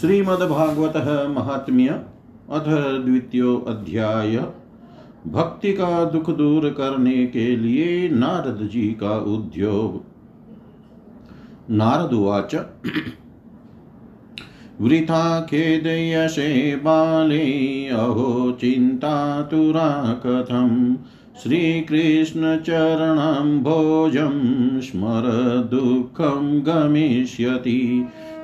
श्रीमद्भागवतः महात्म्य अथ द्वितीयो अध्याय। भक्ति का दुख दूर करने के लिए नारद जी का उद्योग। नारद उवाच वृथा खेदयसे बाले अहो चिंता तुरा कथम श्रीकृष्ण चरणं भोजं स्मर दुःखं गमिष्यति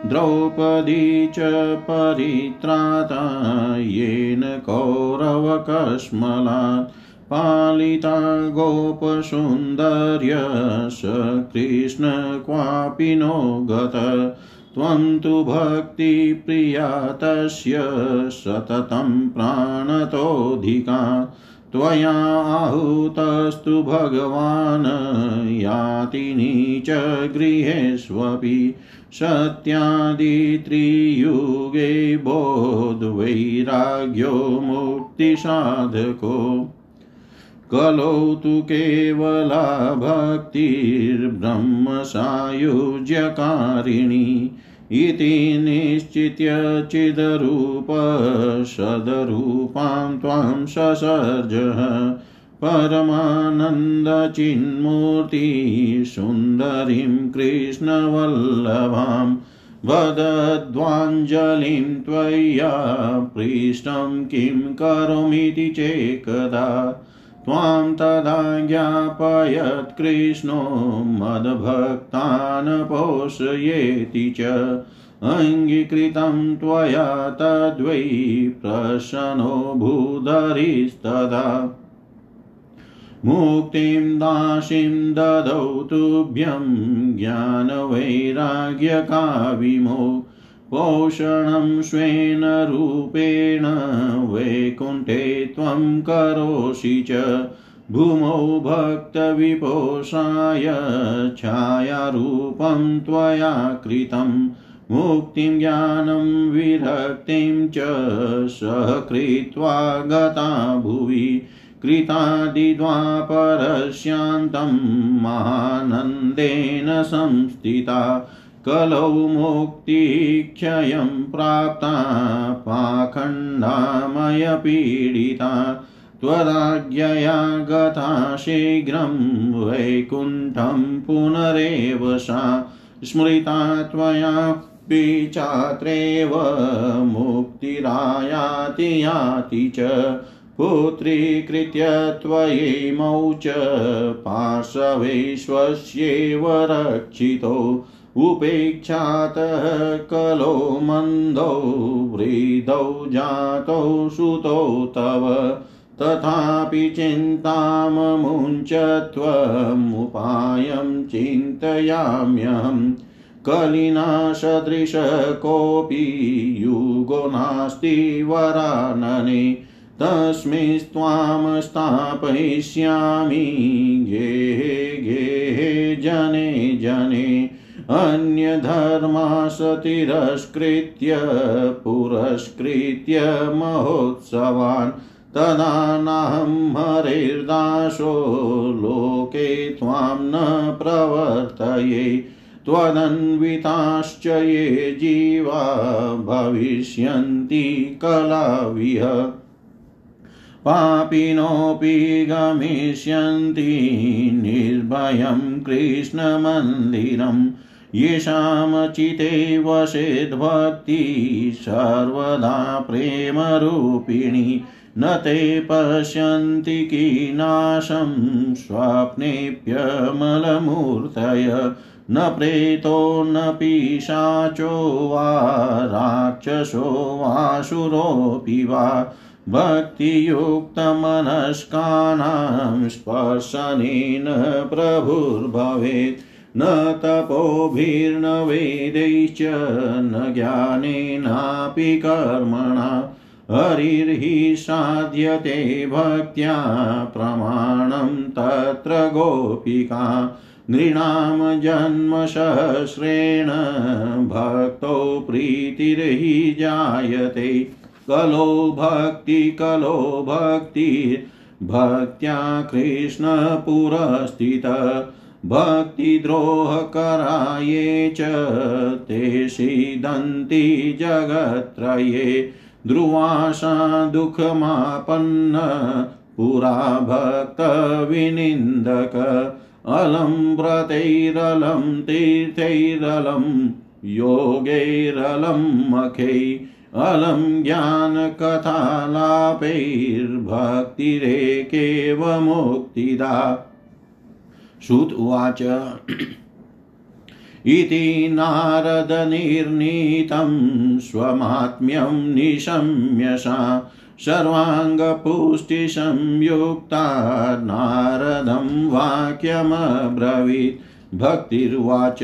द्रौपदी च परित्राता येन कौरवकश्मलात् पालिता गोपसुन्दर्य कृष्ण क्वापि नो गतः त्वं तु भक्तिप्रिया तस्य सततं प्राणतोऽधिका त्वया आहुतस्तु भगवान् याति नीच गृहेष्वपि सत्यादित्रियुगे बोधवैराग्यो मुक्तिसाधको कलौ तु केवला भक्तिर्ब्रह्मसायुज्यकारिणी इति निश्चित्य चिदरूप सदरूपां त्वां ससर्जः परमानन्दचिन्मूर्ति सुन्दरीं कृष्णवल्लभां वदद्वाञ्जलिं त्वया पृष्टं किं करोमीति चेकदा त्वां तदा ज्ञापयत् कृष्णो मद्भक्तान् पोषयेति च अङ्गीकृतं त्वया तद्वै प्रसन्नो भूधरिस्तदा मुक्तिं दासीं ददौ तुभ्यं ज्ञानवैराग्यकाविमो पोषणं स्वेन रूपेण वैकुण्ठे त्वं करोषि च भूमौ भक्तविपोषाय छायारूपं त्वया कृतं मुक्तिं ज्ञानं विरक्तिं च सह कृत्वा गता भुवि कृतादिद्वापरस्यान्तं महानन्देन संस्थिता कलौ मुक्तिक्षयं प्राप्ता पाखण्डामयपीडिता त्वदाज्ञया गता शीघ्रं वैकुण्ठं पुनरेव सा स्मृता त्वया पिचात्रेव मुक्तिरायाति याति च पुत्रीकृत्य त्वयैमौ च पार्श्वैश्वस्यैव रक्षितो उपेक्षातः कलो मन्दौ वृद्धौ जातौ सुतौ तव तथापि चिन्ताममुञ्च त्वमुपायं चिन्तयाम्यहं कलिनासदृश कोऽपि युगो नास्ति वरानने तस्मै त्वां स्थापयिष्यामि गेहे गेहे जने जने अन्यधर्मास्तिरस्कृत्य पुरस्कृत्य महोत्सवान् तदा नाहं हरिर्दासो लोके त्वां न प्रवर्तये त्वदन्विताश्च ये जीवा भविष्यन्ति कलविह पापिनोऽपि गमिष्यन्ति निर्भयं कृष्णमन्दिरं येषां चिते वसेद्भक्ति सर्वदा प्रेमरूपिणी न ते पश्यन्ति कीनाशं स्वप्नेऽप्यमलमूर्तय न प्रेतो न पिशाचो वा राक्षसो वासुरोऽपि वा भक्तियुक्तमनस्कानां स्पर्शनेन प्रभुर्भवेत् न तपोभिर्न वेदैश्च न ज्ञानेनापि कर्मणा हरिर्हि साध्यते भक्त्या प्रमाणं तत्र गोपिका नृणां जन्मसहस्रेण भक्तौ प्रीतिर्हि जायते कलो भक्ति भक्त्या कृष्ण पुरस्थित भक्तिद्रोह कराये च ते सीदन्ति जगत्रये ध्रुवाशा दुःखमापन्न पुरा भक्त विनिन्दक अलं व्रतैरलं तीर्थैरलं योगैरलं मखै अलं ज्ञानकथालापैर्भक्तिरेकेव मुक्तिदा। श्रुत उवाच इति नारद निर्णीतं स्वमात्म्यं निशम्यसा सर्वांगपुष्टि संयुक्ता नारदं वाक्यमब्रवीत्। भक्तिर्वाच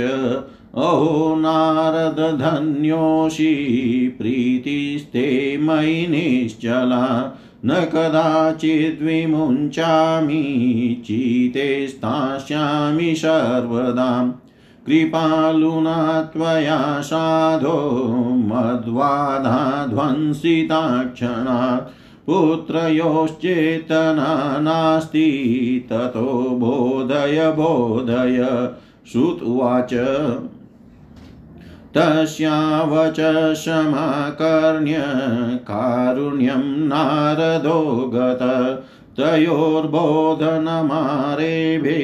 अहो नारद धन्योऽसि प्रीतिस्ते मयि निश्चला न कदाचित् विमुञ्चामि चिते स्थास्यामि सर्वदा। कृपालुना त्वया साधो मद्वादा ध्वंसिता क्षणात् पुत्रयोश्चेतना नास्ति ततो बोधय बोधय। श्रुत उवाच तस्यावच समाकर्ण्य कारुण्यं नारदो गतः तयोर्बोधनमारेभिः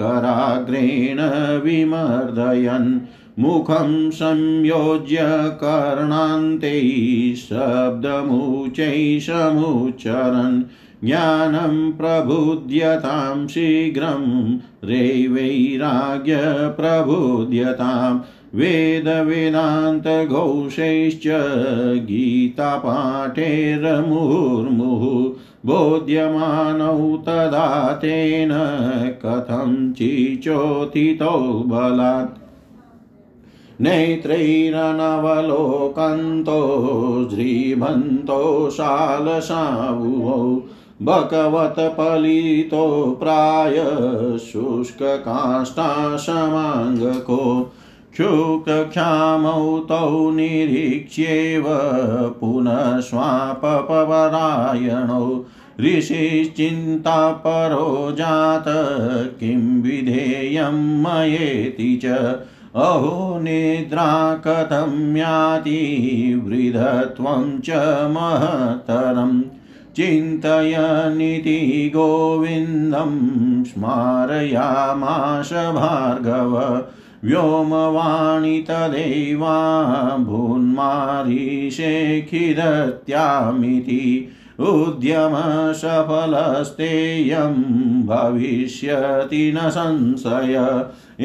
कराग्रेण विमर्दयन् मुखं संयोज्य कर्णान्ते शब्दमुच्चैः समुच्चरन् ज्ञानं प्रबुध्यतां शीघ्रं रैवैराग्य प्रबुध्यतां वेदवेदान्तघोषैश्च गीतापाठैर्मुहुर्मुहुः बोध्यमानौ तदा तेन कथञ्चिच्युतितो बलात्। नेत्रैरनवलोकन्तो झ्रीभन्तो शालशाम्भुवौ बकवत्पलितो प्राय शुष्ककाष्ठासमाङ्गको क्षुब्धक्षामौ तौ निरीक्ष्येव पुनः स्वापपरायणौ ऋषिश्चिन्तापरो जातः किं विधेयं मयेति च। अहो निद्रा कथं याति वृद्धत्वं च महतरं चिन्तयन्निति गोविन्दं स्मारयामास भार्गव। व्योमवाणी तदेवा भून्मारीशे खिदत्यामिति उद्यम सफलस्तेयं भविष्यति न संशय।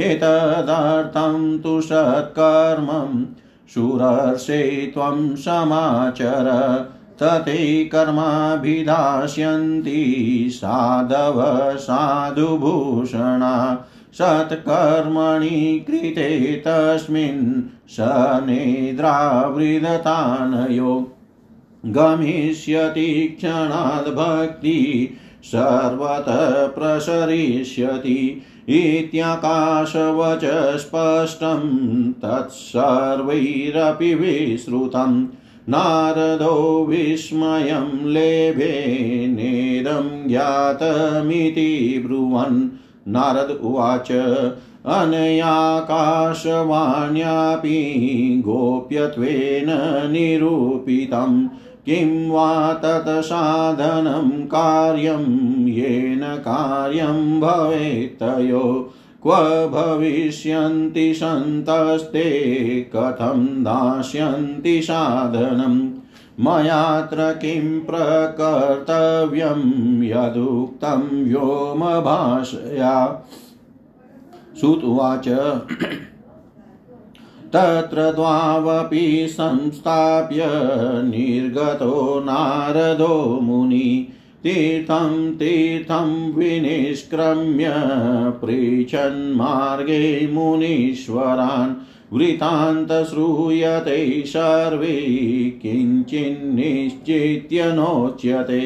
एतदर्थं तु सत्कर्मं शूरर्षे त्वं समाचर तते कर्माभिधास्यन्ति साधव साधुभूषणा। सत्कर्मणि कृते तस्मिन् सनिद्रावृदतानयो गमिष्यति क्षणाद् भक्ति सर्वतः प्रसरिष्यति इत्याकाशवच स्पष्टं तत्सर्वैरपि विश्रुतम्। नारदो विस्मयं लेभे नेदं ज्ञातमिति ब्रुवन्। नारद उवाच अनयाकाशवाण्यापि गोप्यत्वेन निरूपितं किं वा तत् साधनं कार्यं येन कार्यं भवेत्तयो। क्व भविष्यन्ति सन्तस्ते कथं दास्यन्ति साधनं मयात्र किं प्रकर्तव्यं यदुक्तं व्योम भाषया। श्रुत उवाच तत्र द्वावपि संस्थाप्य निर्गतो नारदो मुनिः तीर्थं तीर्थं विनिष्क्रम्य पृच्छन् मार्गे मुनीश्वरान्। वृतान्त श्रूयते सर्वे किञ्चिन्निश्चित्य नोच्यते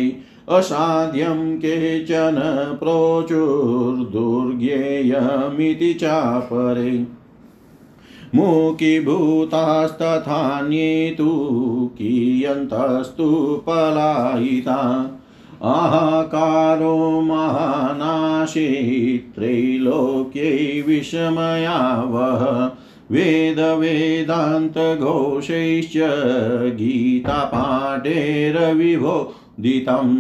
असाध्यं केचन प्रोचुर्दुर्ज्ञेयमिति चापरे। मुकीभूतास्तथान्ये तु कियन्तस्तु पलायिता आहाकारो महानाशी त्रैलोक्ये विषमया वह वेद वेदांत घोषैश्च गीता पाठेर विभोदितं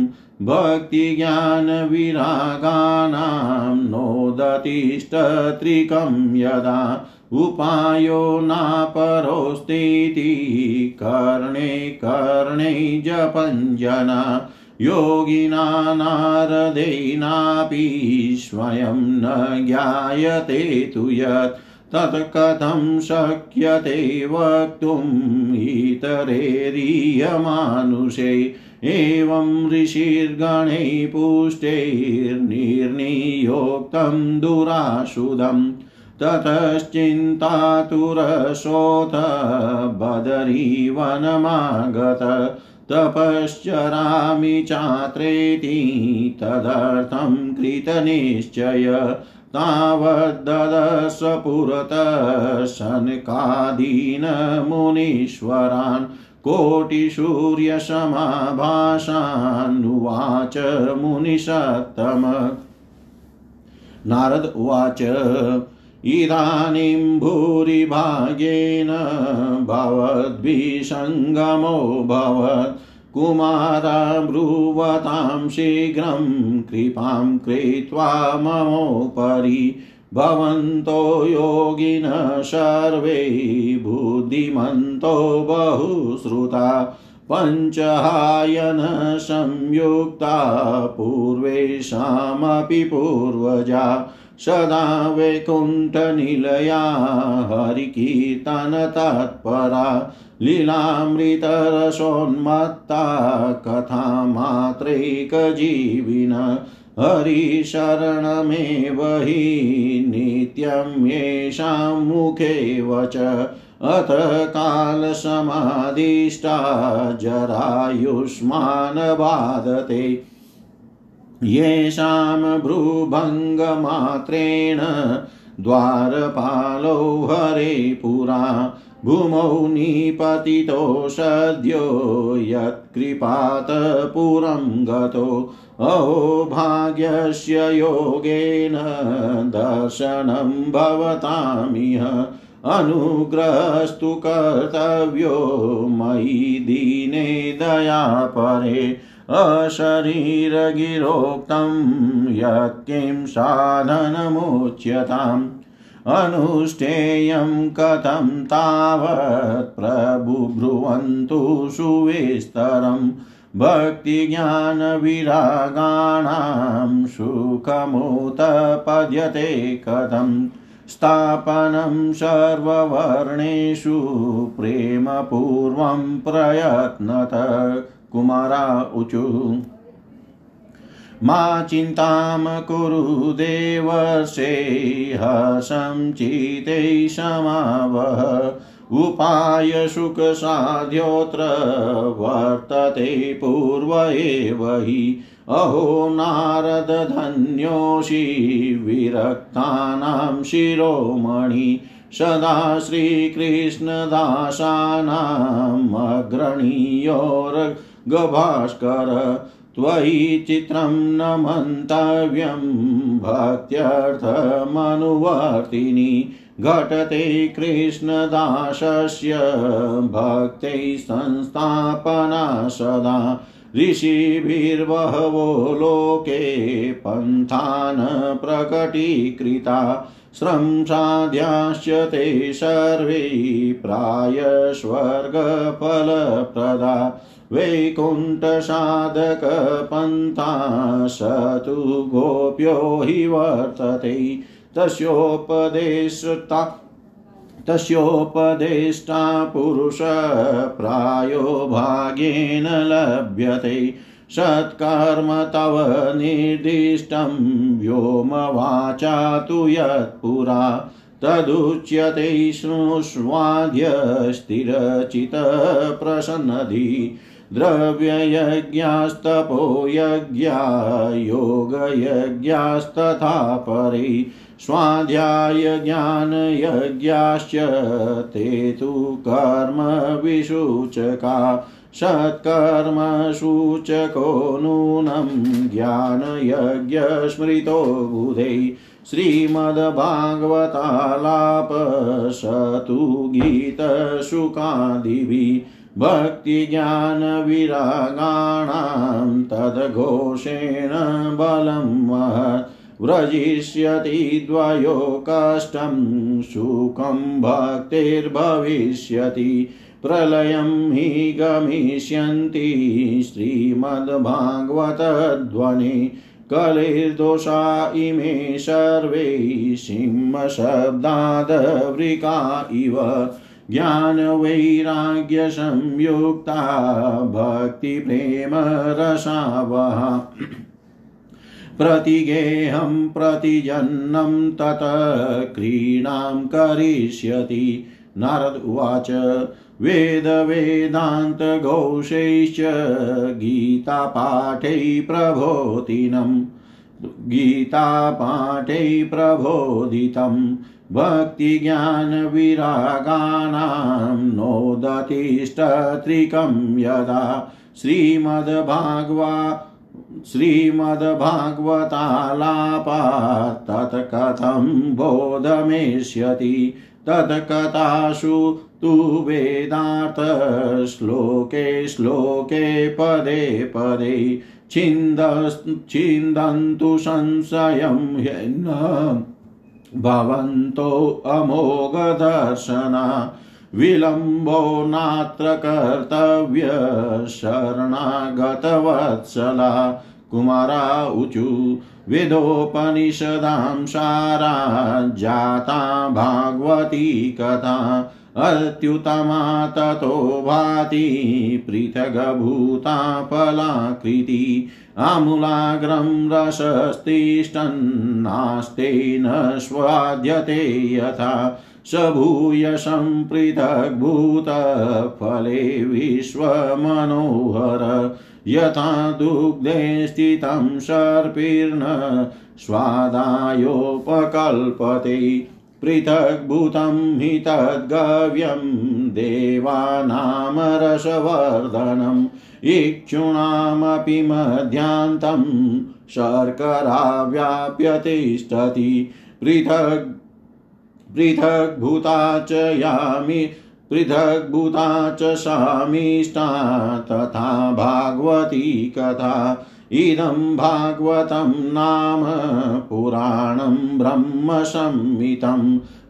भक्ति ज्ञान विरागानां नोदतिष्ठत्रिकं यदा उपायो नापरोस्तीति कर्णे कर्णे जपञ्जना योगिना नारदेनापि स्वयं न ज्ञायते तु यत् तत्कथं शक्यते वक्तुं इतरेरियमानुषे एवं ऋषिर्गणै पुष्टैर्निर्नियोक्तं दुराशुदं ततश्चिन्तातुरशोथ बदरीवनमागत तपश्चरामि चात्रेति तदर्थं कृतनिश्चय तावद्ददश पुरतः शनकादीन् मुनीश्वरान् कोटिसूर्यसमाभासानुवाच मुनिसत्तम। नारद उवाच इदानीं भूरिभागेन भवद्भिः संगमो भवत् कुमारा ब्रुवतां शीघ्रं कृपां कृत्वा ममोपरि भवन्तो योगिनः सर्वे बुद्धिमन्तो बहुश्रुता पंचहायन संयुक्ता पूर्वेषामपि पूर्वजा सदा वैकुण्ठनिलया हरिकीर्तन तत्परा लीलामृतरसोन्मत्ता कथामात्रैकजीविन हरिशरणमेव हि नित्यं येषां मुखे वच अथ कालसमादिष्टा जरायुष्मान् बाधते येषां भ्रूभङ्गमात्रेण द्वारपालो हरे पुरा भूमौ निपतितो सद्यो यत्कृपात् पुरं गतो अहो भाग्यस्य योगेन दर्शनं भवतामिह अनुग्रहस्तु कर्तव्यो मयि दीने दयापरे अशरीरगिरोक्तं यत्किं साधनमुच्यताम् अनुष्ठेयं कथं तावत् प्रबुभ्रुवन्तु सुविस्तरं भक्तिज्ञानविरागाणां सुखमुत्पद्यते कथं स्थापनं सर्ववर्णेषु प्रेमपूर्वं प्रयत्नतः। कुमारा उचु मा चिन्तां कुरु देवर्षे हसं चिते समावह उपाय सुखसाध्योऽत्र वर्तते पूर्व एव हि अहो नारद धन्योऽसि विरक्तानां शिरोमणि सदा श्रीकृष्णदासानाम् अग्रणीयोर् गभास्कर त्वयि चित्रं न मन्तव्यं भक्त्यर्थमनुवर्तिनि घटते कृष्णदासस्य भक्त्यै संस्थापना सदा ऋषिभिर्बहवो लोके पन्थान् प्रकटीकृता श्रमसाध्याश्च ते सर्वे प्रायस्वर्गफलप्रदा वैकुण्ठसाधकपन्था स तु गोप्यो हि वर्तते तस्योपदेष्टा पुरुषः प्रायो भागेन लभ्यते सत्कर्म तव निर्दिष्टं व्योमवाचा तु यत्पुरा तदुच्यते शृणुष्वाद्य स्थिरचित्तः प्रसन्नधि द्रव्ययज्ञास्तपोयज्ञा योगयज्ञास्तथा परे स्वाध्यायज्ञानयज्ञाश्च ते तु कर्म विसूचका सत्कर्म सूचको नूनं ज्ञानयज्ञ स्मृतो बुधे श्रीमद्भागवतालाप सतु गीतशुकादिभिः भक्तिज्ञानविरागाणां तद्घोषेण बलं महत् व्रजिष्यति द्वयो कष्टं सुखं भक्तिर्भविष्यति प्रलयं हि गमिष्यन्ति श्रीमद्भागवतध्वनि कलिर्दोषा इमे सर्वे सिंहशब्दादवृका इव ज्ञानवैराग्य संयुक्ता भक्तिप्रेम रसावह प्रतिगेहं प्रतिजन्म तत क्रीडां करिष्यति। नारद उवाच वेद वेदांत घोषैश्च गीता पाठै प्रबोधिनम् प्रबोधितम् भक्ति ज्ञान विरागाणां नोदतिष्ठत्रिकं यदा श्रीमद्भागवतालापात् तत्कथं बोधमेष्यति। तत्कथासु तु वेदार्थ श्लोके श्लोके पदे पदे छिन्दन्तु संशयं येन भवन्तो अमोघदर्शना। विलम्बो नात्र कर्तव्य शरणागतवत्सला। कुमारा उचु वेदोपनिषदां सारा जाता भागवती कथा अत्युतमा ततो भाति पृथग्भूता फलाकृति। आमूलाग्रं रसस्तिष्ठन्नास्तेन स्वाद्यते यथा स भूयसं पृथग्भूत फले विश्वमनोहर। यथा दुग्धे स्थितं सर्पिर्न स्वादायोपकल्पते पृथग्भूतं हि तद्गव्यं देवानामरसवर्धनम् इक्षुणामपि मध्यान्तं शर्करा व्याप्य तिष्ठति। पृथग्भूता च सामिष्ठा तथा भागवती कथा। इदं भागवतं नाम पुराणं ब्रह्मसंहितं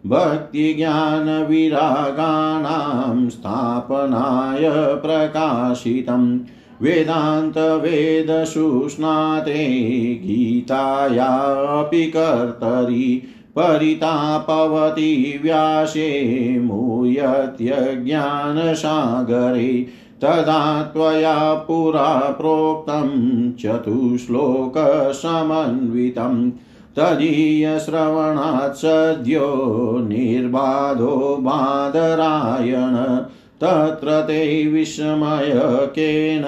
भक्तिज्ञानविरागाणां स्थापनाय प्रकाशितं। वेदान्तवेदसुस्नाते गीतायापि कर्तरि परितापवती व्यासे मूयत्यज्ञानसागरे। तदा त्वया पुरा प्रोक्तं चतुश्लोकसमन्वितं तदीयश्रवणात् सद्यो निर्बाधो बाधरायण। तत्र ते विस्मयकेन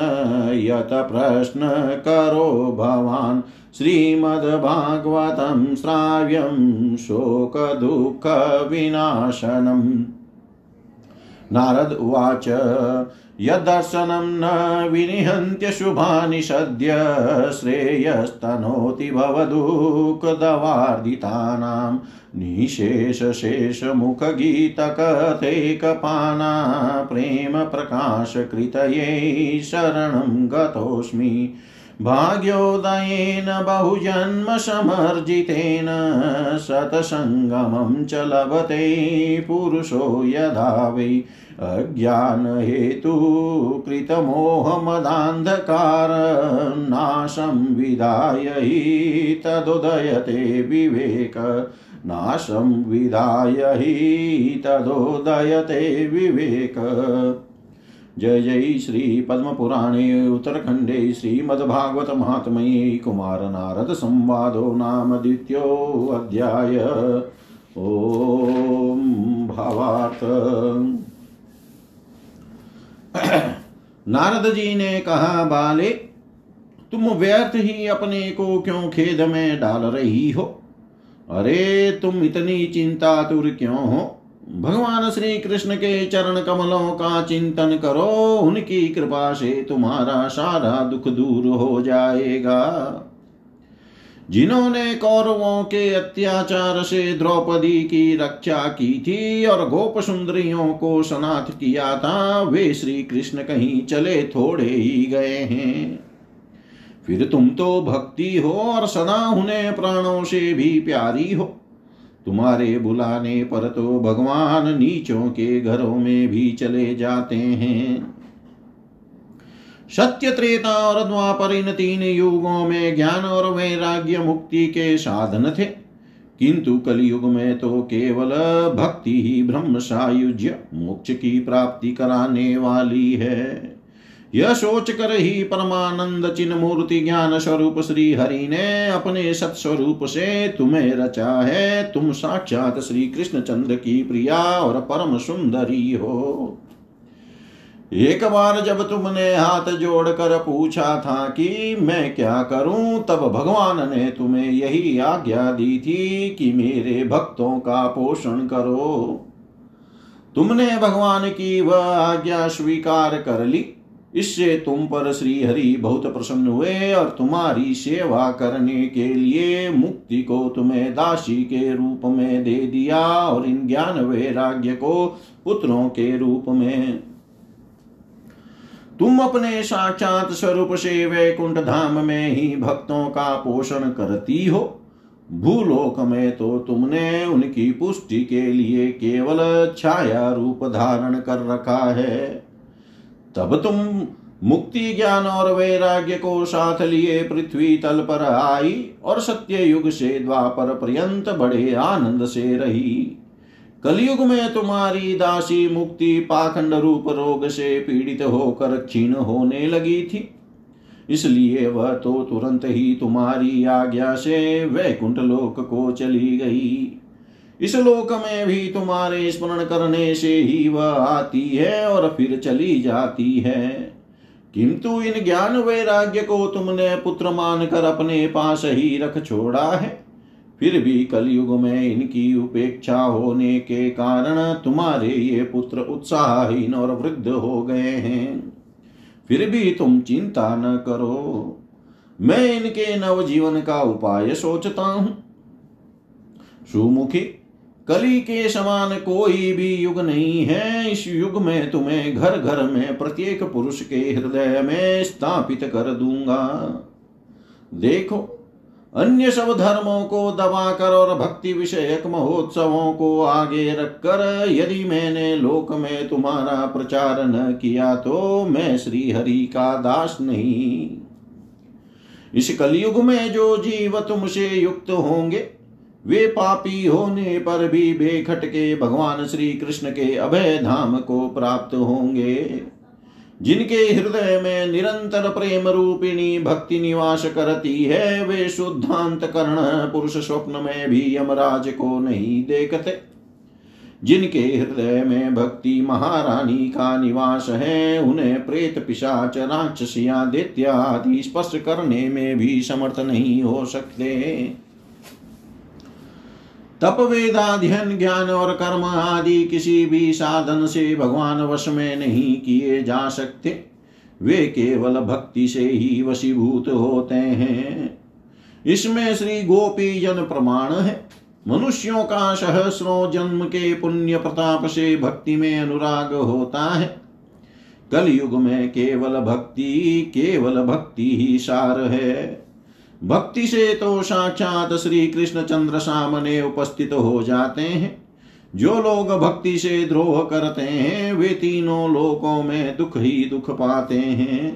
यत् प्रश्न करो भवान् श्रीमद्भागवतं श्राव्यं शोकदुःखविनाशनम्। नारद उवाच यदर्शनं न विनिहन्त्य शुभानि सद्य श्रेयस्तनोति भवदुःखदवार्दितानां। निःशेषमुखगीतकथैकपाणा प्रेम प्रकाशकृतये शरणं गतोऽस्मि। भाग्योदयेन बहुजन्मसमर्जितेन सतसंगमं च लभते पुरुषो यदा वै। अज्ञानहेतु कृतमोहमदान्धकार नाशं विधाय हि तदोदयते विवेक। नाशं विधाय हि तदोदयते विवेक। जय जय श्री पद्मपुराणे उत्तरखंडे श्रीमद्भागवत महात्म्ये कुमार नारद संवादो नाम द्वितीयो अध्याय। ओम भावार्थ। नारद जी ने कहा बाले तुम व्यर्थ ही अपने को क्यों खेद में डाल रही हो? अरे तुम इतनी चिंतातुर क्यों हो? भगवान श्री कृष्ण के चरण कमलों का चिंतन करो, उनकी कृपा से तुम्हारा सारा दुख दूर हो जाएगा। जिन्होंने कौरवों के अत्याचार से द्रौपदी की रक्षा की थी और गोप सुंदरियों को सनाथ किया था, वे श्री कृष्ण कहीं चले थोड़े ही गए हैं। फिर तुम तो भक्ति हो और सदा उन्हें प्राणों से भी प्यारी हो। तुम्हारे बुलाने पर तो भगवान नीचों के घरों में भी चले जाते हैं। सत्य, त्रेता और द्वापर इन तीन युगों में ज्ञान और वैराग्य मुक्ति के साधन थे, किंतु कलयुग में तो केवल भक्ति ही ब्रह्म सायुज्य मोक्ष की प्राप्ति कराने वाली है। यह सोचकर ही परमानंद चिन्ह मूर्ति ज्ञान स्वरूप श्री हरि ने अपने सत्स्वरूप से तुम्हें रचा है। तुम साक्षात श्री कृष्ण चंद्र की प्रिया और परम सुंदरी हो। एक बार जब तुमने हाथ जोड़कर पूछा था कि मैं क्या करूं, तब भगवान ने तुम्हें यही आज्ञा दी थी कि मेरे भक्तों का पोषण करो। तुमने भगवान की वह आज्ञा स्वीकार कर ली। इससे तुम पर श्री हरि बहुत प्रसन्न हुए और तुम्हारी सेवा करने के लिए मुक्ति को तुम्हें दासी के रूप में दे दिया और इन ज्ञान वैराग्य को पुत्रों के रूप में। तुम अपने साक्षात स्वरूप से वैकुंठ धाम में ही भक्तों का पोषण करती हो। भूलोक में तो तुमने उनकी पुष्टि के लिए केवल छाया रूप धारण कर रखा है। तब तुम मुक्ति, ज्ञान और वैराग्य को साथ लिए पृथ्वी तल पर आई और सत्य युग से द्वापर पर्यंत बड़े आनंद से रही। कलयुग में तुम्हारी दासी मुक्ति पाखंड रूप रोग से पीड़ित होकर क्षीण होने लगी थी, इसलिए वह तो तुरंत ही तुम्हारी आज्ञा से वैकुंठ लोक को चली गई। इस लोक में भी तुम्हारे स्मरण करने से ही वह आती है और फिर चली जाती है, किंतु इन ज्ञान वैराग्य को तुमने पुत्र मानकर अपने पास ही रख छोड़ा है। फिर भी कलयुग में इनकी उपेक्षा होने के कारण तुम्हारे ये पुत्र उत्साहहीन और वृद्ध हो गए हैं। फिर भी तुम चिंता न करो, मैं इनके नवजीवन का उपाय सोचता हूं। सुमुखी, कली के समान कोई भी युग नहीं है। इस युग में तुम्हें घर घर में प्रत्येक पुरुष के हृदय में स्थापित कर दूंगा। देखो, अन्य सब धर्मों को दबाकर और भक्ति विषयक महोत्सवों को आगे रखकर यदि मैंने लोक में तुम्हारा प्रचार न किया तो मैं श्री हरि का दास नहीं। इस कलयुग में जो जीव तुमसे युक्त होंगे वे पापी होने पर भी बेखटके भगवान श्री कृष्ण के अभय धाम को प्राप्त होंगे। जिनके हृदय में निरंतर प्रेम रूपिणी भक्ति निवास करती है वे शुद्धांत कर्ण पुरुष स्वप्न में भी यमराज को नहीं देखते। जिनके हृदय में भक्ति महारानी का निवास है उन्हें प्रेत, पिशाच, राक्षसियां, दैत्य आदि स्पर्श करने में भी समर्थ नहीं हो सकते। तप, वेदाध्ययन, ज्ञान और कर्म आदि किसी भी साधन से भगवान वश में नहीं किए जा सकते। वे केवल भक्ति से ही वशीभूत होते हैं। इसमें श्री गोपी जन प्रमाण है। मनुष्यों का सहस्रों जन्म के पुण्य प्रताप से भक्ति में अनुराग होता है। कलयुग में केवल भक्ति ही सार है। भक्ति से तो साक्षात श्री कृष्ण चंद्र सामने उपस्थित हो जाते हैं। जो लोग भक्ति से द्रोह करते हैं वे तीनों लोकों में दुख ही दुख पाते हैं।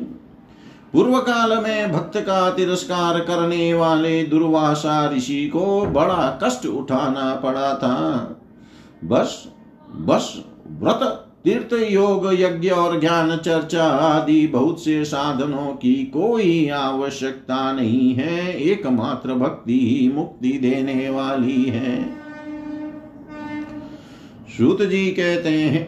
पूर्व काल में भक्त का तिरस्कार करने वाले दुर्वासा ऋषि को बड़ा कष्ट उठाना पड़ा था। बस व्रत, तीर्थ, योग, यज्ञ और ज्ञान चर्चा आदि बहुत से साधनों की कोई आवश्यकता नहीं है। एकमात्र भक्ति ही मुक्ति देने वाली है। सूत जी कहते हैं,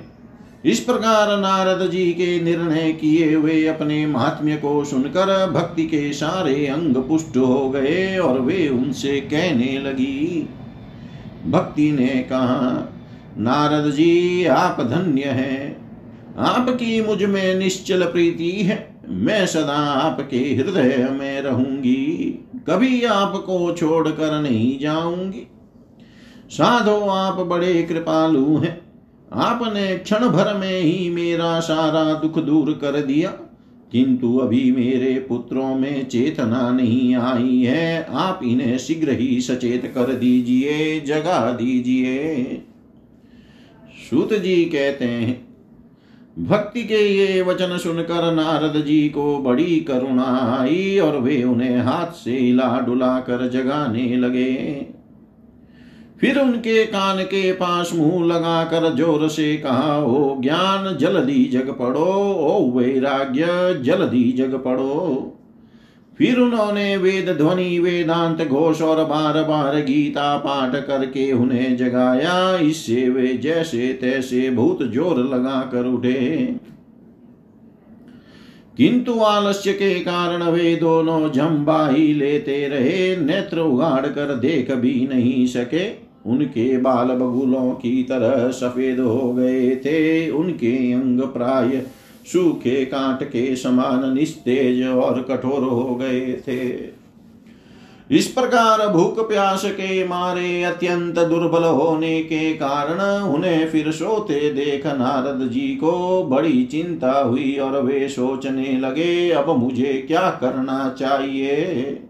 इस प्रकार नारद जी के निर्णय किए हुए अपने महात्म्य को सुनकर भक्ति के सारे अंग पुष्ट हो गए और वे उनसे कहने लगी। भक्ति ने कहा, नारद जी आप धन्य हैं, आपकी मुझ में निश्चल प्रीति है। मैं सदा आपके हृदय में रहूंगी, कभी आपको छोड़कर नहीं जाऊंगी। साधो आप बड़े कृपालु हैं, आपने क्षण भर में ही मेरा सारा दुख दूर कर दिया, किंतु अभी मेरे पुत्रों में चेतना नहीं आई है। आप इन्हें शीघ्र ही सचेत कर दीजिए, जगा दीजिए। सूत जी कहते हैं, भक्ति के ये वचन सुनकर नारद जी को बड़ी करुणा आई और वे उन्हें हाथ से हिला डुला कर जगाने लगे। फिर उनके कान के पास मुंह लगाकर जोर से कहा, ओ ज्ञान जल्दी जग पड़ो, ओ वैराग्य जल्दी जग पड़ो। फिर उन्होंने वेद ध्वनि, वेदांत घोष और बार बार गीता पाठ करके उन्हें जगाया। इससे वे जैसे तैसे भूत जोर लगा कर उठे, किंतु आलस्य के कारण वे दोनों झंबा ही लेते रहे, नेत्र उगाड़ कर देख भी नहीं सके। उनके बाल बगुलों की तरह सफेद हो गए थे, उनके अंग प्राय सूखे कांट के समान निस्तेज और कठोर हो गए थे। इस प्रकार भूख प्यास के मारे अत्यंत दुर्बल होने के कारण उन्हें फिर सोते देख नारद जी को बड़ी चिंता हुई और वे सोचने लगे, अब मुझे क्या करना चाहिए।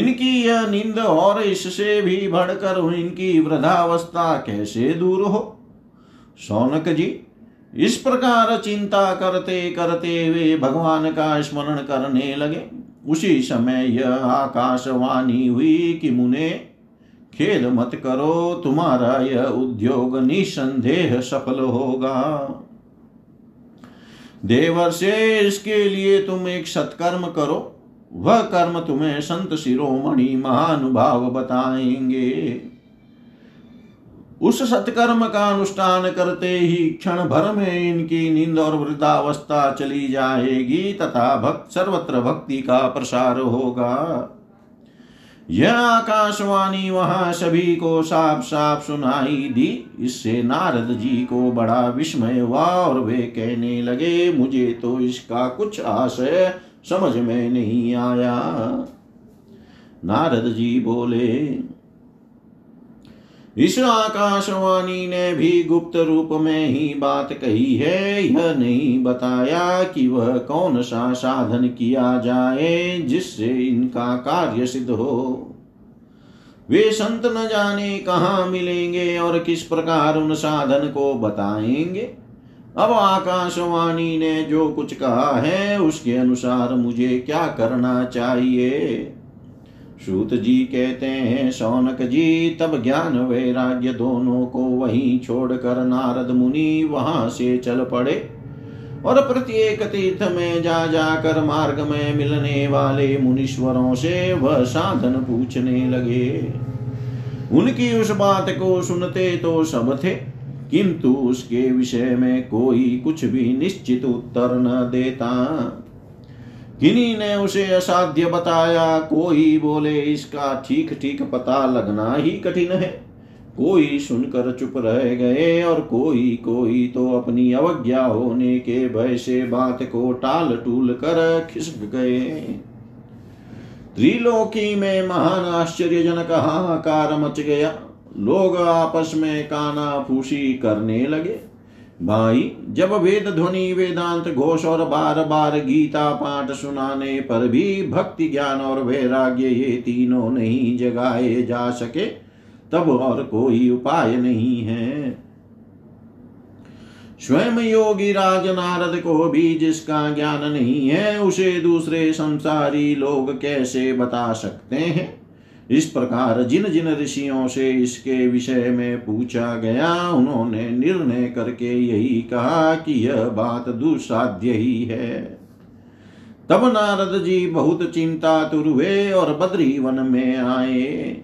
इनकी यह नींद और इससे भी बढ़कर इनकी वृद्धावस्था कैसे दूर हो। शौनक जी इस प्रकार चिंता करते करते वे भगवान का स्मरण करने लगे। उसी समय यह आकाशवाणी हुई कि मुने खेद मत करो, तुम्हारा यह उद्योग निसंदेह सफल होगा। देवर्षे इसके लिए तुम एक सत्कर्म करो, वह कर्म तुम्हें संत शिरोमणि महानुभाव बताएंगे। उस सत्कर्म का अनुष्ठान करते ही क्षण भर में इनकी नींद और वृद्धावस्था चली जाएगी तथा भक्त सर्वत्र भक्ति का प्रसार होगा। यह आकाशवाणी वहां सभी को साफ साफ सुनाई दी। इससे नारद जी को बड़ा विस्मय हुआ और वे कहने लगे, मुझे तो इसका कुछ आशय समझ में नहीं आया। नारद जी बोले, इस आकाशवाणी ने भी गुप्त रूप में ही बात कही है। यह नहीं बताया कि वह कौन सा साधन किया जाए जिससे इनका कार्य सिद्ध हो। वे संत न जाने कहाँ मिलेंगे और किस प्रकार उन साधन को बताएंगे। अब आकाशवाणी ने जो कुछ कहा है उसके अनुसार मुझे क्या करना चाहिए। सूत जी कहते हैं, शौनक जी तब ज्ञान वैराग्य दोनों को वहीं छोड़कर नारद मुनि वहां से चल पड़े और प्रत्येक तीर्थ में जा जाकर मार्ग में मिलने वाले मुनीश्वरों से वह साधन पूछने लगे। उनकी उस बात को सुनते तो सब थे, किंतु उसके विषय में कोई कुछ भी निश्चित उत्तर न देता। किन्हीं ने उसे असाध्य बताया, कोई बोले इसका ठीक ठीक पता लगना ही कठिन है, कोई सुनकर चुप रह गए और कोई कोई तो अपनी अवज्ञा होने के भय से बात को टाल टूल कर खिसक गए। त्रिलोकी में महान आश्चर्यजनक हाहाकार मच गया। लोग आपस में कानाफूसी करने लगे। भाई जब वेद ध्वनि, वेदांत घोष और बार बार गीता पाठ सुनाने पर भी भक्ति ज्ञान और वैराग्य ये तीनों नहीं जगाए जा सके तब और कोई उपाय नहीं है। स्वयं योगी राज नारद को भी जिसका ज्ञान नहीं है उसे दूसरे संसारी लोग कैसे बता सकते हैं। इस प्रकार जिन जिन ऋषियों से इसके विषय में पूछा गया उन्होंने निर्णय करके यही कहा कि यह बात दुस्साध्य ही है। तब नारद जी बहुत चिंतातुर हुए और बद्री वन में आए।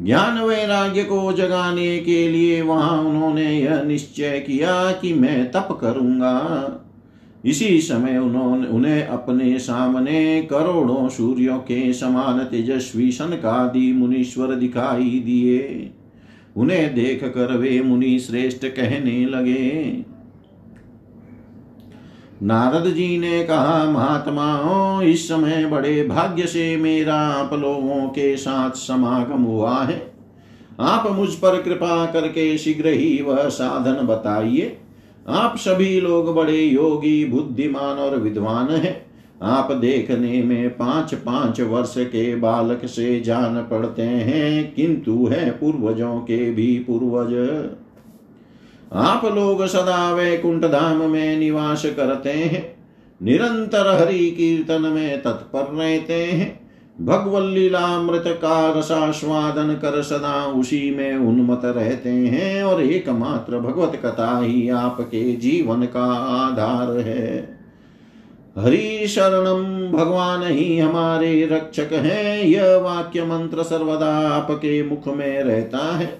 ज्ञान वैराग्य को जगाने के लिए वहां उन्होंने यह निश्चय किया कि मैं तप करूंगा। इसी समय उन्हें अपने सामने करोड़ों सूर्यों के समान तेजस्वी सनकादि मुनीश्वर दिखाई दिए। उन्हें देख कर वे मुनि श्रेष्ठ कहने लगे। नारद जी ने कहा, महात्माओं, इस समय बड़े भाग्य से मेरा आप लोगों के साथ समागम हुआ है। आप मुझ पर कृपा करके शीघ्र ही वह साधन बताइए। आप सभी लोग बड़े योगी, बुद्धिमान और विद्वान हैं। आप देखने में 5-5 वर्ष के बालक से जान पड़ते हैं, किंतु हैं पूर्वजों के भी पूर्वज। आप लोग सदा वैकुंठ धाम में निवास करते हैं, निरंतर हरि कीर्तन में तत्पर रहते हैं, भगवल्लीलामृत का रसास्वादन कर सदा उसी में उन्मत्त रहते हैं और एकमात्र भगवत कथा ही आपके जीवन का आधार है। हरि शरणम, भगवान ही हमारे रक्षक हैं, यह वाक्य मंत्र सर्वदा आपके मुख में रहता है।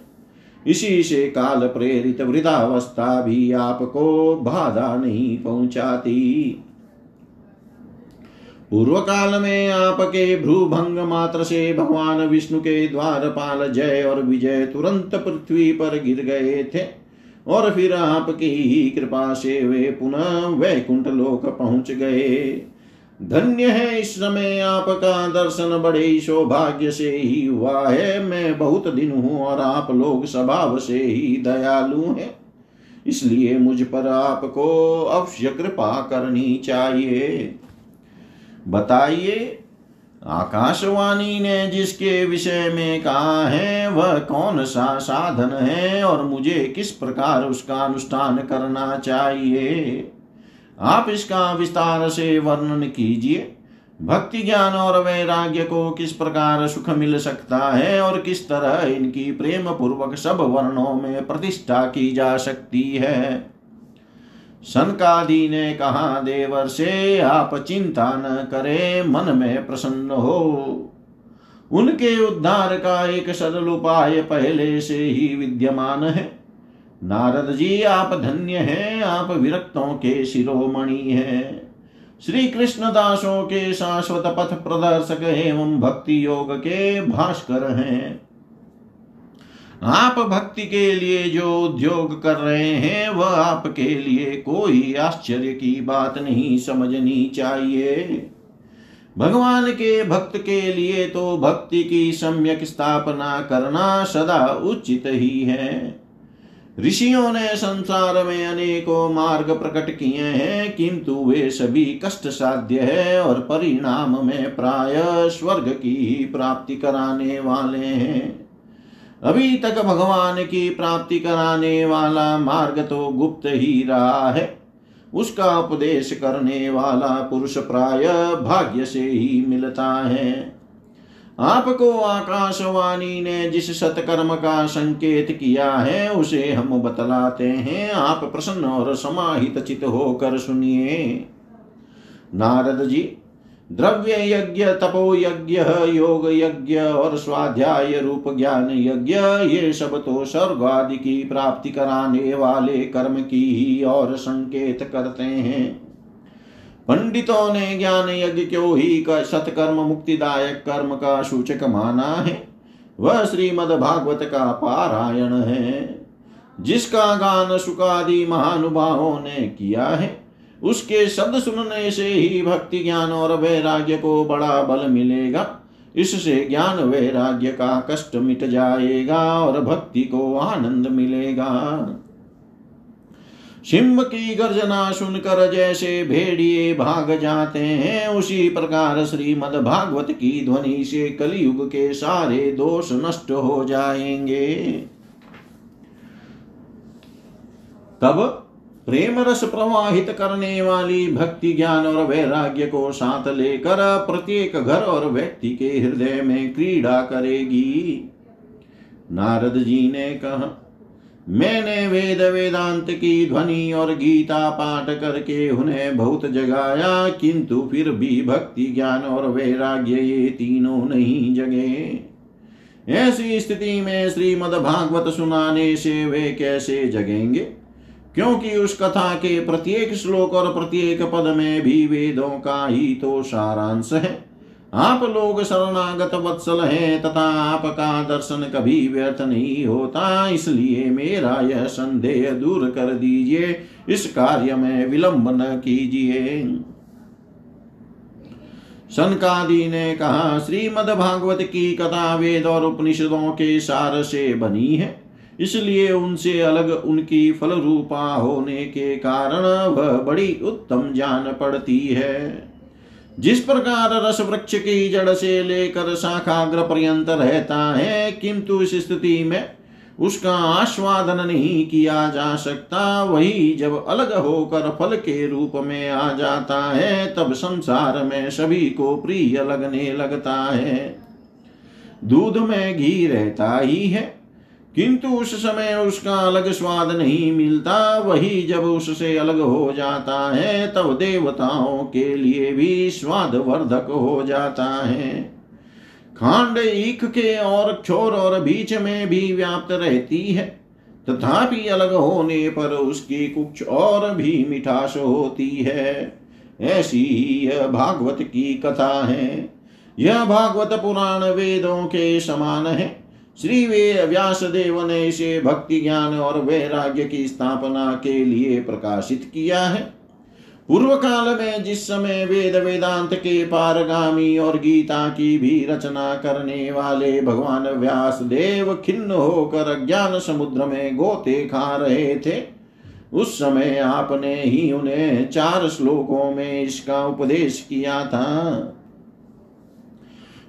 इसी से काल प्रेरित वृद्धावस्था भी आपको बाधा नहीं पहुंचाती। पूर्व काल में आपके भ्रूभंग मात्र से भगवान विष्णु के द्वारपाल जय और विजय तुरंत पृथ्वी पर गिर गए थे और फिर आपकी ही कृपा से वे पुनः वैकुंठ लोक पहुंच गए। धन्य है इस समय आपका दर्शन बड़े सौभाग्य से ही हुआ है। मैं बहुत दिन हूँ और आप लोग स्वभाव से ही दयालु हैं, इसलिए मुझ पर आपको अवश्य कृपा करनी चाहिए। बताइए, आकाशवाणी ने जिसके विषय में कहा है वह कौन सा साधन है और मुझे किस प्रकार उसका अनुष्ठान करना चाहिए? आप इसका विस्तार से वर्णन कीजिए। भक्ति ज्ञान और वैराग्य को किस प्रकार सुख मिल सकता है और किस तरह इनकी प्रेम पूर्वक सब वर्णों में प्रतिष्ठा की जा सकती है? सनकादि ने कहा, देवर से आप चिंता न करें, मन में प्रसन्न हो। उनके उद्धार का एक सरल उपाय पहले से ही विद्यमान है। नारद जी, आप धन्य हैं, आप विरक्तों के शिरोमणि हैं। श्री कृष्ण दासों के शाश्वत पथ प्रदर्शक एवं भक्ति योग के भास्कर हैं। आप भक्ति के लिए जो उद्योग कर रहे हैं वह आपके लिए कोई आश्चर्य की बात नहीं समझनी चाहिए। भगवान के भक्त के लिए तो भक्ति की सम्यक स्थापना करना सदा उचित ही है। ऋषियों ने संसार में अनेकों मार्ग प्रकट किए हैं, किंतु वे सभी कष्ट साध्य है और परिणाम में प्राय स्वर्ग की ही प्राप्ति कराने वाले हैं। अभी तक भगवान की प्राप्ति कराने वाला मार्ग तो गुप्त ही रहा है। उसका उपदेश करने वाला पुरुष प्राय भाग्य से ही मिलता है। आपको आकाशवाणी ने जिस सत्कर्म का संकेत किया है उसे हम बतलाते हैं। आप प्रसन्न और समाहित चित होकर सुनिए। नारद जी, द्रव्य यज्ञ, तपो यज्ञ, योग यज्ञ और स्वाध्याय रूप ज्ञान यज्ञ, ये सब तो स्वर्ग आदि की प्राप्ति कराने वाले कर्म की ही और संकेत करते हैं। पंडितों ने ज्ञान यज्ञ को ही सत्कर्म मुक्तिदायक कर्म का सूचक माना है। वह श्रीमद् भागवत का पारायण है, जिसका गान शुकादि महानुभावों ने किया है। उसके शब्द सुनने से ही भक्ति ज्ञान और वैराग्य को बड़ा बल मिलेगा। इससे ज्ञान वैराग्य का कष्ट मिट जाएगा और भक्ति को आनंद मिलेगा। सिंह की गर्जना सुनकर जैसे भेड़िए भाग जाते हैं, उसी प्रकार श्रीमद् भागवत की ध्वनि से कलियुग के सारे दोष नष्ट हो जाएंगे। तब प्रेम रस प्रवाहित करने वाली भक्ति ज्ञान और वैराग्य को साथ लेकर प्रत्येक घर और व्यक्ति के हृदय में क्रीड़ा करेगी। नारद जी ने कहा, मैंने वेद वेदांत की ध्वनि और गीता पाठ करके उन्हें बहुत जगाया, किंतु फिर भी भक्ति ज्ञान और वैराग्य ये तीनों नहीं जगे। ऐसी स्थिति में श्रीमद् भागवत सुनाने से वे कैसे जगेंगे? क्योंकि उस कथा के प्रत्येक श्लोक और प्रत्येक पद में भी वेदों का ही तो सारांश है। आप लोग शरणागत वत्सल हैं तथा आपका दर्शन कभी व्यर्थ नहीं होता, इसलिए मेरा यह संदेह दूर कर दीजिए, इस कार्य में विलंब न कीजिए। सनकादि ने कहा, श्रीमद्भागवत की कथा वेद और उपनिषदों के सार से बनी है, इसलिए उनसे अलग उनकी फल रूपा होने के कारण वह बड़ी उत्तम जान पड़ती है। जिस प्रकार रस वृक्ष की जड़ से लेकर शाखाग्र पर्यंत रहता है, किंतु इस स्थिति में उसका आस्वादन नहीं किया जा सकता, वही जब अलग होकर फल के रूप में आ जाता है तब संसार में सभी को प्रिय लगने लगता है। दूध में घी रहता ही है, किंतु उस समय उसका अलग स्वाद नहीं मिलता, वही जब उससे अलग हो जाता है तब देवताओं के लिए भी स्वाद वर्धक हो जाता है। खांड ईख के और छोर और बीच में भी व्याप्त रहती है, तथापि अलग होने पर उसकी कुछ और भी मिठास होती है। ऐसी यह भागवत की कथा है। यह भागवत पुराण वेदों के समान है। श्री व्यास देव ने इसे भक्ति ज्ञान और वैराग्य की स्थापना के लिए प्रकाशित किया है। पूर्व काल में जिस समय वेद वेदांत के पारगामी और गीता की भी रचना करने वाले भगवान व्यास देव खिन्न होकर अज्ञान समुद्र में गोते खा रहे थे, उस समय आपने ही उन्हें 4 श्लोकों में इसका उपदेश किया था।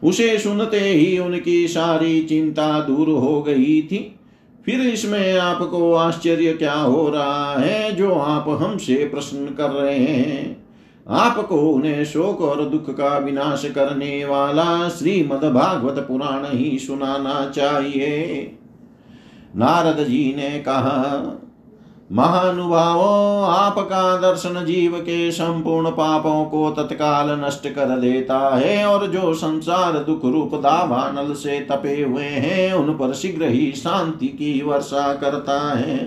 उसे सुनते ही उनकी सारी चिंता दूर हो गई थी। फिर इसमें आपको आश्चर्य क्या हो रहा है जो आप हमसे प्रश्न कर रहे हैं? आपको उन्हें शोक और दुख का विनाश करने वाला श्रीमद्भागवत पुराण ही सुनाना चाहिए। नारद जी ने कहा, महानुभावों, आपका दर्शन जीव के संपूर्ण पापों को तत्काल नष्ट कर देता है और जो संसार दुख रूप दावानल से तपे हुए हैं उन पर शीघ्र ही शांति की वर्षा करता है।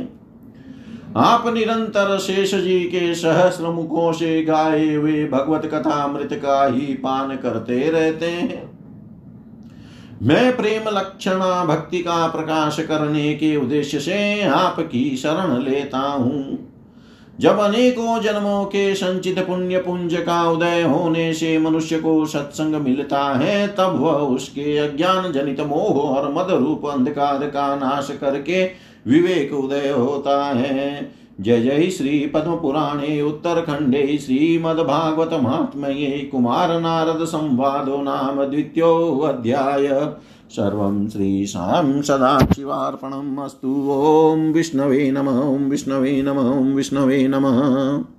आप निरंतर शेष जी के सहस्र मुखों से गाए हुए भगवत कथा अमृत का ही पान करते रहते हैं। मैं प्रेम लक्षणा भक्ति का प्रकाश करने के उद्देश्य से आपकी शरण लेता हूँ। जब अनेकों जन्मों के संचित पुण्य पुंज का उदय होने से मनुष्य को सत्संग मिलता है, तब वह उसके अज्ञान जनित मोह और मद रूप अंधकार का नाश करके विवेक उदय होता है। जय जय श्री पद्म पुराणे उत्तरखंडे श्रीमद्भागवत महात्म्ये कुमार नारद संवादो नाम द्वितीयो अध्याय। सर्वं श्रीशां सदाशिवार्पणमस्तु। ओम विष्णवे नमः। ओम विष्णवे नमः। ओम विष्णवे नमः।